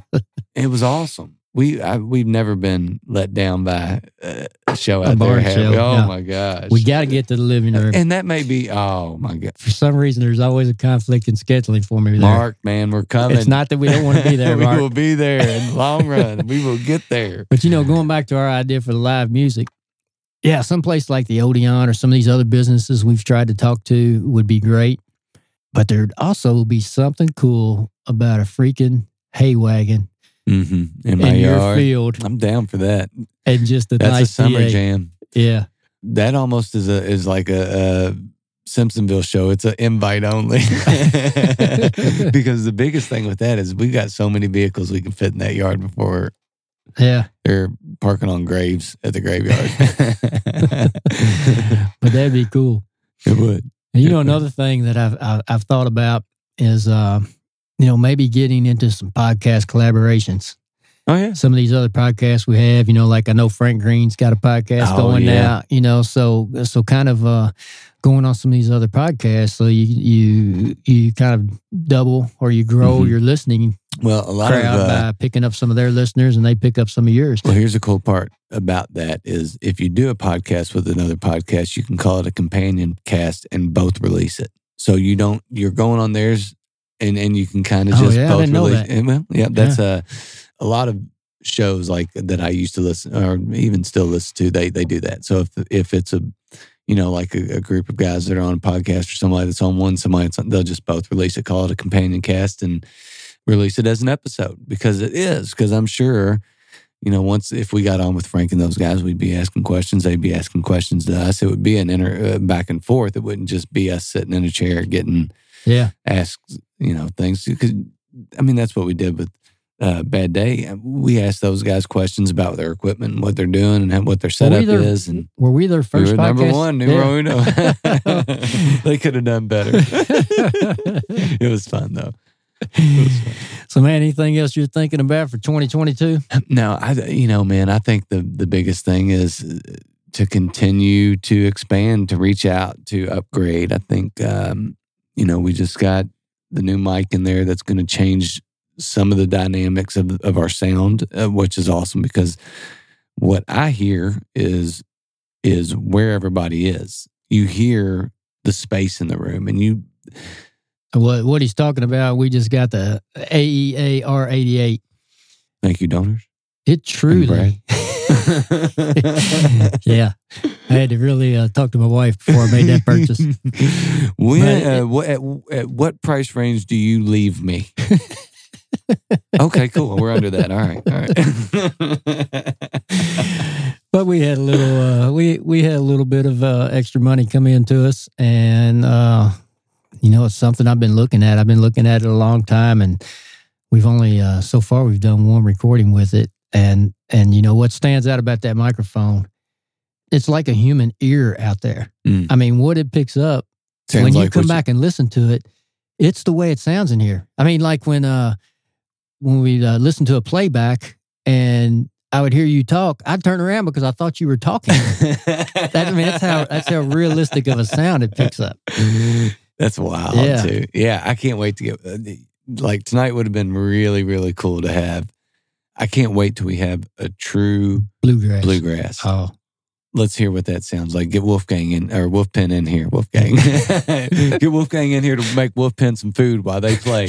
it was awesome. We've never been let down by a show out there. Show. Oh, my gosh. We got to get to the living room. And that may be, oh, my God. For some reason, there's always a conflict in scheduling for me there. Mark, man, we're coming. It's not that we don't want to be there, Mark. We will be there in the long run. We will get there. But, you know, going back to our idea for the live music, yeah, someplace like the Odeon or some of these other businesses we've tried to talk to would be great. But there'd also be something cool about a freaking hay wagon. Mm-hmm. In your field. I'm down for that. And just that's nice a summer jam. Yeah. That almost is like a Simpsonville show. It's an invite only. Because the biggest thing with that is we got so many vehicles we can fit in that yard before they're parking on graves at the graveyard. But that'd be cool. It would. And you know, another thing that I've thought about is you know, maybe getting into some podcast collaborations. Oh, yeah. Some of these other podcasts we have, you know, like I know Frank Green's got a podcast going now, you know, so kind of going on some of these other podcasts. So you kind of double or you grow your listening crowd by picking up some of their listeners and they pick up some of yours. Well, here's the cool part about that is if you do a podcast with another podcast, you can call it a companion cast and both release it. So you're going on theirs. And you can kind of just both release. That. And well, yeah, that's a lot of shows like that I used to listen or even still listen to. They do that. So if it's a, you know, like a group of guys that are on a podcast or somebody that's on one, somebody that's on, they'll just both release it, call it a companion cast, and release it as an episode because it is. Because I'm sure, you know, once if we got on with Frank and those guys, we'd be asking questions. They'd be asking questions to us. It would be an back and forth. It wouldn't just be us sitting in a chair getting. Yeah. Ask, you know, things. Because, I mean, that's what we did with Bad Day. We asked those guys questions about their equipment and what they're doing and what their setup is. And were we their first podcast? We were number one. They could have done better. It was fun, though. It was fun. So, man, anything else you're thinking about for 2022? No, I think the biggest thing is to continue to expand, to reach out, to upgrade. I think, you know, we just got the new mic in there that's going to change some of the dynamics of our sound, which is awesome because what I hear is where everybody is. You hear the space in the room, and you. What he's talking about, we just got the AEA R88. Thank you, donors. It truly. Yeah, I had to really talk to my wife before I made that purchase. At what price range do you leave me? Okay, cool. We're under that. All right. But we had a little, we had a little bit of extra money come into us, and you know, it's something I've been looking at. I've been looking at it a long time, and we've only so far we've done one recording with it. And you know, what stands out about that microphone, it's like a human ear out there. Mm. I mean, what it picks up, sounds when you like come back and listen to it, it's the way it sounds in here. I mean, like when we listened to a playback and I would hear you talk, I'd turn around because I thought you were talking. That's how realistic of a sound it picks up. That's wild, too. Yeah, I can't wait to get... like, tonight would have been really, really cool to have. I can't wait till we have a true bluegrass. Oh, let's hear what that sounds like. Get Wolfgang in or Wolf Pen in here. Wolfgang, get Wolfgang in here to make Wolf Pen some food while they play.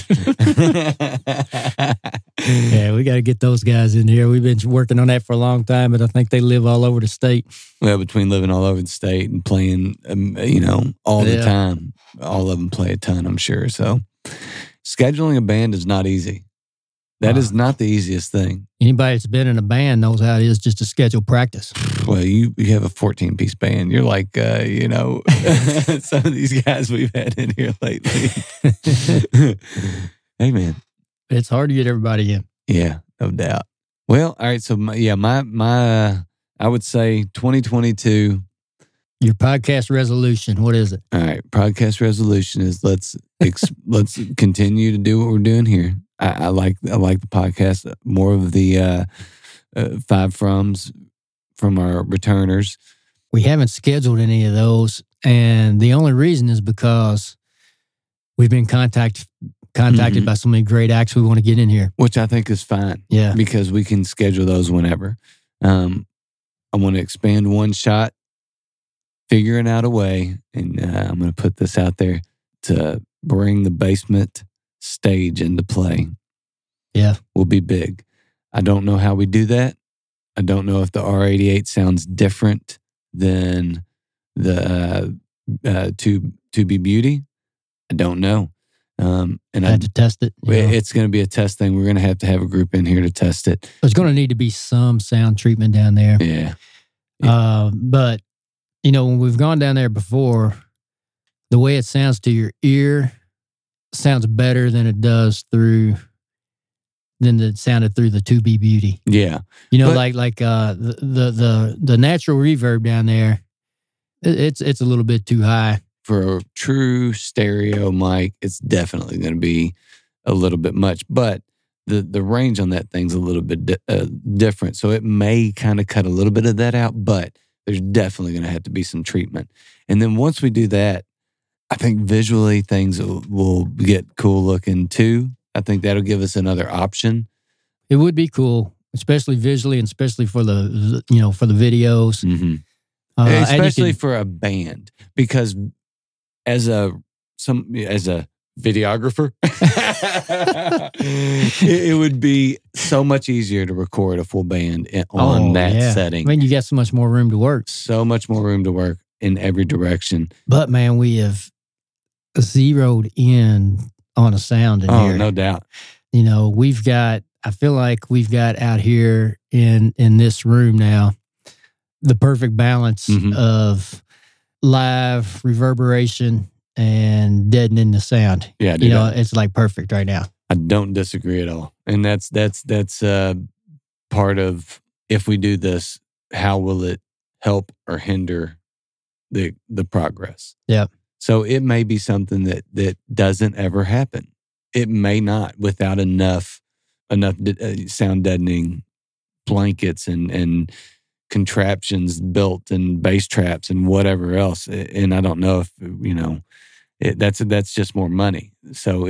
Yeah, we got to get those guys in here. We've been working on that for a long time, but I think they live all over the state. Well, between living all over the state and playing, you know, all the time, all of them play a ton. I'm sure. So, scheduling a band is not easy. That is not the easiest thing. Anybody that's been in a band knows how it is just to schedule practice. Well, you have a 14-piece band. You're like, you know, some of these guys we've had in here lately. Hey, man. It's hard to get everybody in. Yeah, no doubt. Well, all right. So, I would say 2022, Your podcast resolution, what is it? All right, podcast resolution is let's continue to do what we're doing here. I like the podcast, more of the five froms from our returners. We haven't scheduled any of those, and the only reason is because we've been contacted by so many great acts we want to get in here. Which I think is fine. Yeah. Because we can schedule those whenever. I want to expand One Shot, figuring out a way, and I'm going to put this out there, to bring the basement stage into play. Yeah. Will be big. I don't know how we do that. I don't know if the R88 sounds different than the 2B Beauty. I don't know. And I had to test it. It's going to be a test thing. We're going to have a group in here to test it. There's going to need to be some sound treatment down there. Yeah. But, you know, when we've gone down there before, the way it sounds to your ear sounds better than it does than it sounded through the 2B Beauty. Yeah. You know, but, like the natural reverb down there, it's a little bit too high. For a true stereo mic, it's definitely going to be a little bit much. But the range on that thing's a little bit different. So it may kind of cut a little bit of that out, but there's definitely going to have to be some treatment. And then once we do that, I think visually things will get cool looking too. I think that'll give us another option. It would be cool, especially visually and especially for the, you know, for the videos. Mm-hmm. Especially for a band, because... As a videographer, it would be so much easier to record a full band on setting. I mean, you got so much more room to work. So much more room to work in every direction. But man, we have zeroed in on a sound in here. Oh, no doubt. You know, I feel like we've got out here in this room now, the perfect balance of live reverberation and deadening the sound. Yeah, you know, it's like perfect right now. I don't disagree at all, and that's part of, if we do this, how will it help or hinder the progress? Yeah. So it may be something that doesn't ever happen. It may not, without enough sound deadening blankets and contraptions built and bass traps and whatever else. And I don't know if, you know, that's just more money. So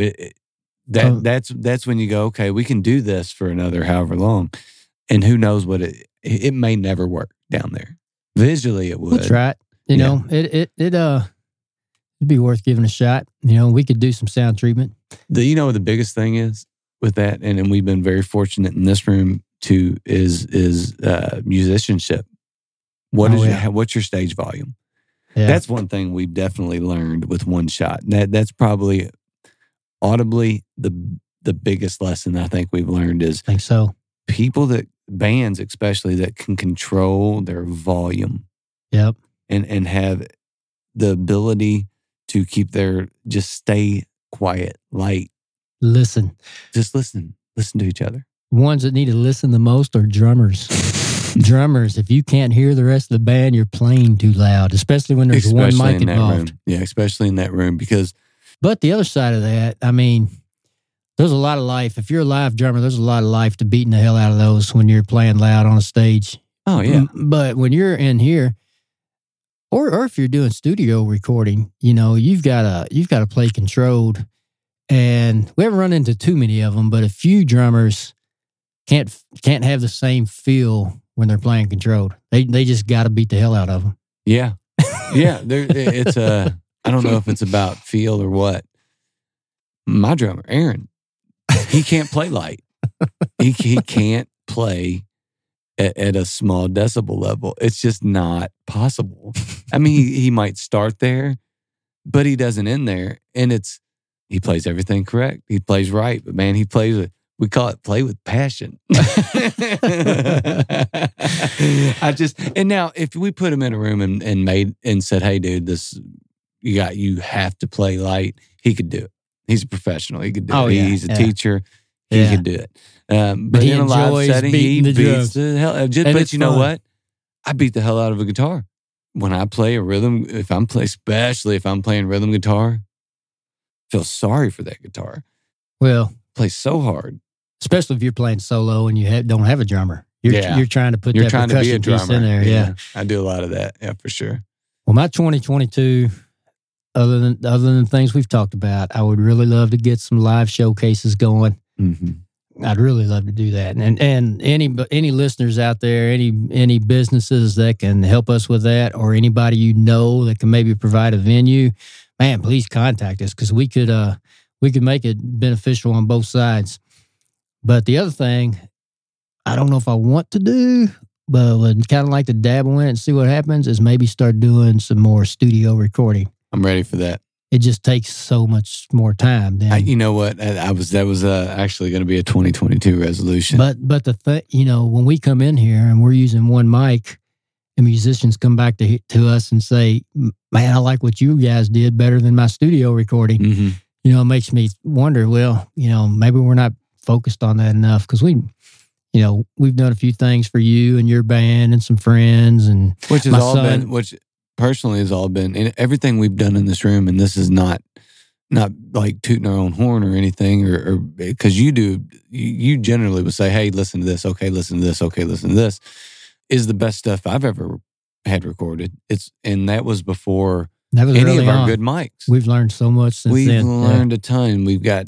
that's when you go, okay, we can do this for another however long. And who knows what it may never work down there. Visually it would. That's right. You know, it'd be worth giving a shot. You know, we could do some sound treatment. You know what the biggest thing is with that, and we've been very fortunate in this room, is musicianship. What's your stage volume? Yeah. That's one thing we've definitely learned with One Shot. That's probably audibly the biggest lesson I think we've learned is. I think so. People bands especially that can control their volume. Yep. And have the ability to keep just stay quiet, light. Listen. Just listen. Listen to each other. Ones that need to listen the most are drummers. Drummers, if you can't hear the rest of the band, you're playing too loud, especially when there's one mic involved. Yeah, especially in that room. But the other side of that, I mean, there's a lot of life. If you're a live drummer, there's a lot of life to beating the hell out of those when you're playing loud on a stage. Oh, yeah. But when you're in here, or if you're doing studio recording, you know, you've got to play controlled. And we haven't run into too many of them, but a few drummers... Can't have the same feel when they're playing controlled. They just got to beat the hell out of them. Yeah, yeah. It's a. I don't know if it's about feel or what. My drummer Aaron, he can't play light. He can't play at a small decibel level. It's just not possible. I mean, he might start there, but he doesn't end there. And he plays everything correct. He plays right, but man, he plays it. We call it play with passion. And now if we put him in a room and said, hey dude, you have to play light, he could do it. He's a professional. He could do it. Yeah, he's a teacher. He could do it. But in a live setting, he beats the hell. But you know what? I beat the hell out of a guitar. when I play a rhythm, especially if I'm playing rhythm guitar, I feel sorry for that guitar. Well, I play so hard, especially if you're playing solo and you don't have a drummer. You're trying to put you're that trying percussion to be a drummer. Piece in there. Yeah, I do a lot of that. Yeah, for sure. Well, my 2022, other than things we've talked about, I would really love to get some live showcases going. Mm-hmm. I'd really love to do that. And any listeners out there, any businesses that can help us with that, or anybody you know that can maybe provide a venue, man, please contact us, because we could make it beneficial on both sides. But the other thing, I don't know if I want to do, but would kind of like to dabble in it and see what happens, is maybe start doing some more studio recording. I'm ready for that. It just takes so much more time. You know what? That was actually going to be a 2022 resolution. But the thing, you know, when we come in here and we're using one mic, and musicians come back to us and say, "Man, I like what you guys did better than my studio recording." Mm-hmm. You know, it makes me wonder. Well, you know, maybe we're not focused on that enough, because we've done a few things for you and your band and some friends, and which has all been which. Personally, has all been, and everything we've done in this room, and this is not like tooting our own horn or anything, or because you generally would say, "Hey, listen to this. Okay, listen to this. Okay, listen to this." Is the best stuff I've ever had recorded. And that was before any of our good mics. We've learned so much since then. We've learned a ton. We've got,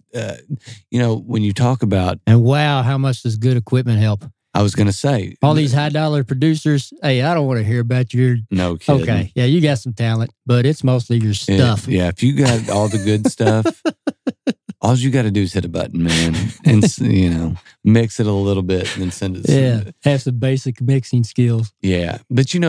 when you talk about, and wow, how much does good equipment help? I was going to say, all these high dollar producers, hey, I don't want to hear about your... No kidding. Okay, yeah, you got some talent, but it's mostly your stuff. Yeah, if you got all the good stuff, all you got to do is hit a button, man, and, mix it a little bit and then send it. Yeah, have some basic mixing skills. Yeah, but you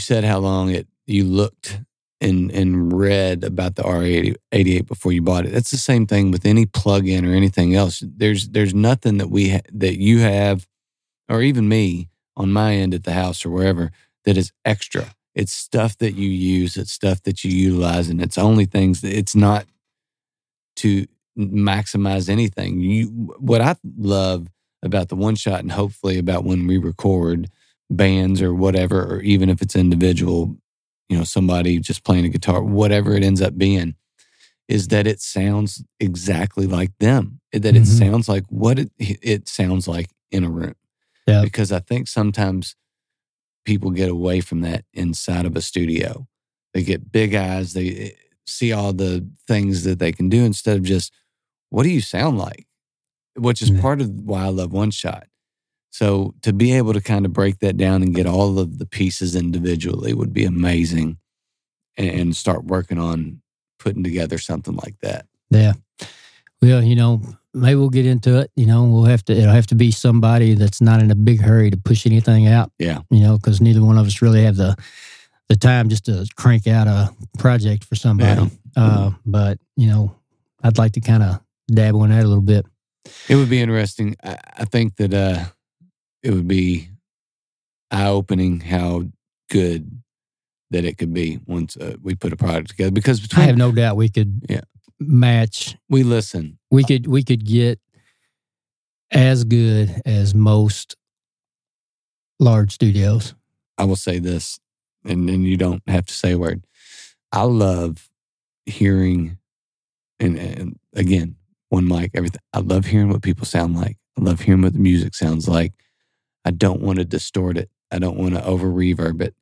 said how long you looked and read about the R88 before you bought it. That's the same thing with any plug-in or anything else. There's nothing that that you have, or even me on my end at the house or wherever, that is extra. It's stuff that you use, it's stuff that you utilize, and it's only things that it's not to maximize anything. What I love about the one shot, and hopefully about when we record bands or whatever, or even if it's individual, somebody just playing a guitar, whatever it ends up being, is that it sounds exactly like them. That it sounds like what it sounds like in a room. Yep. Because I think sometimes people get away from that inside of a studio. They get big eyes. They see all the things that they can do instead of just, what do you sound like? Which is part of why I love One Shot. So to be able to kind of break that down and get all of the pieces individually would be amazing, and start working on putting together something like that. Yeah. Well, maybe we'll get into it. It'll have to be somebody that's not in a big hurry to push anything out. Yeah. Because neither one of us really have the time just to crank out a project for somebody. Yeah. But, I'd like to kind of dabble in that a little bit. It would be interesting. I think that... it would be eye-opening how good that it could be once we put a product together. Because I have no doubt we could match. We listen. We could get as good as most large studios. I will say this, and then you don't have to say a word. I love hearing, and again, one mic, everything. I love hearing what people sound like. I love hearing what the music sounds like. I don't want to distort it. I don't want to over-reverb it.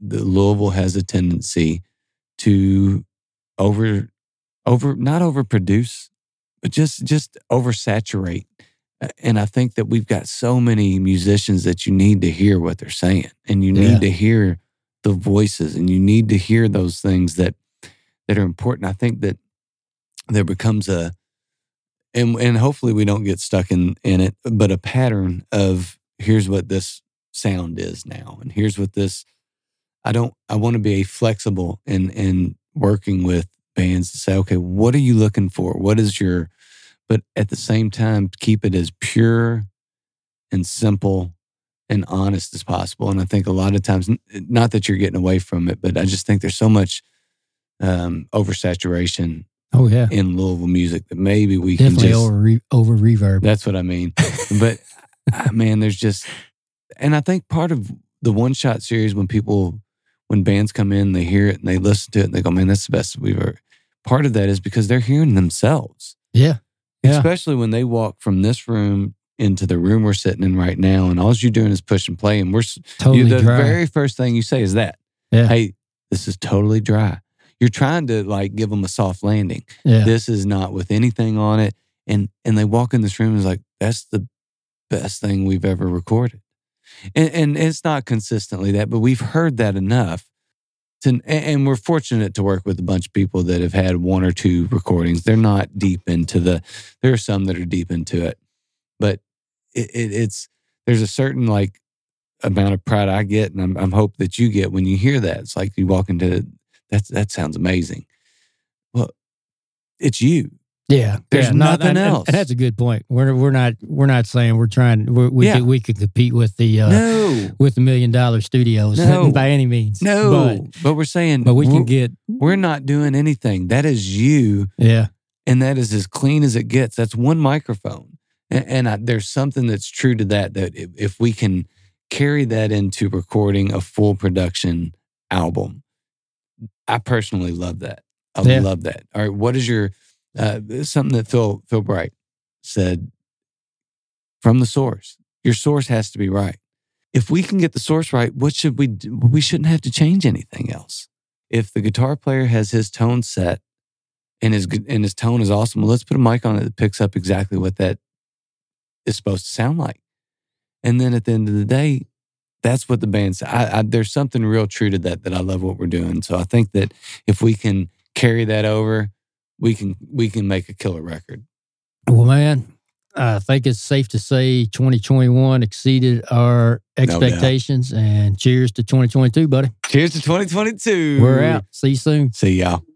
Louisville has a tendency to not overproduce, but just oversaturate. And I think that we've got so many musicians that you need to hear what they're saying, and you need to hear the voices, and you need to hear those things that are important. I think that there becomes and hopefully we don't get stuck in it, but a pattern of, here's what this sound is now, and here's what this... I want to be flexible in working with bands to say, okay, what are you looking for? What is your... But at the same time, keep it as pure and simple and honest as possible. And I think a lot of times, not that you're getting away from it, but I just think there's so much oversaturation in Louisville music that maybe we can over-reverb. That's what I mean. But... man, there's just, and I think part of the one shot series, when people when bands come in, they hear it and they listen to it and they go, man, that's the best we've ever. Part of that is because they're hearing themselves. Yeah. Yeah. Especially when they walk from this room into the room we're sitting in right now, and all you're doing is push and play, and we're totally the dry. Very first thing you say is that, yeah. Hey, this is totally dry. You're trying to like give them a soft landing. Yeah. This is not with anything on it, and they walk in this room and it's like, that's the best thing we've ever recorded, and it's not consistently that, but we've heard that enough. And we're fortunate to work with a bunch of people that have had one or two recordings. They're not deep into the, there are some that are deep into it, but it's, there's a certain like amount of pride I get, and I'm hope that you get when you hear that. It's like you walk into, that sounds amazing. Well, it's you. Yeah. There's nothing else. And that's a good point. We're not saying we're trying, we could compete with the, with the $1 million studios by any means. No, but we're saying, but we're not doing anything. That is you. Yeah. And that is as clean as it gets. That's one microphone. And there's something that's true to that, that if we can carry that into recording a full production album, I personally love that. I love that. All right. What is your, something that Phil Bright said, from the source. Your source has to be right. If we can get the source right, what should we do? We shouldn't have to change anything else. If the guitar player has his tone set and his tone is awesome, well, let's put a mic on it that picks up exactly what that is supposed to sound like. And then at the end of the day, that's what the band said. There's something real true to that I love what we're doing. So I think that if we can carry that over, we can make a killer record. Well, man, I think it's safe to say 2021 exceeded our expectations. No doubt. And cheers to 2022, buddy. Cheers to 2022. We're out. See you soon. See y'all.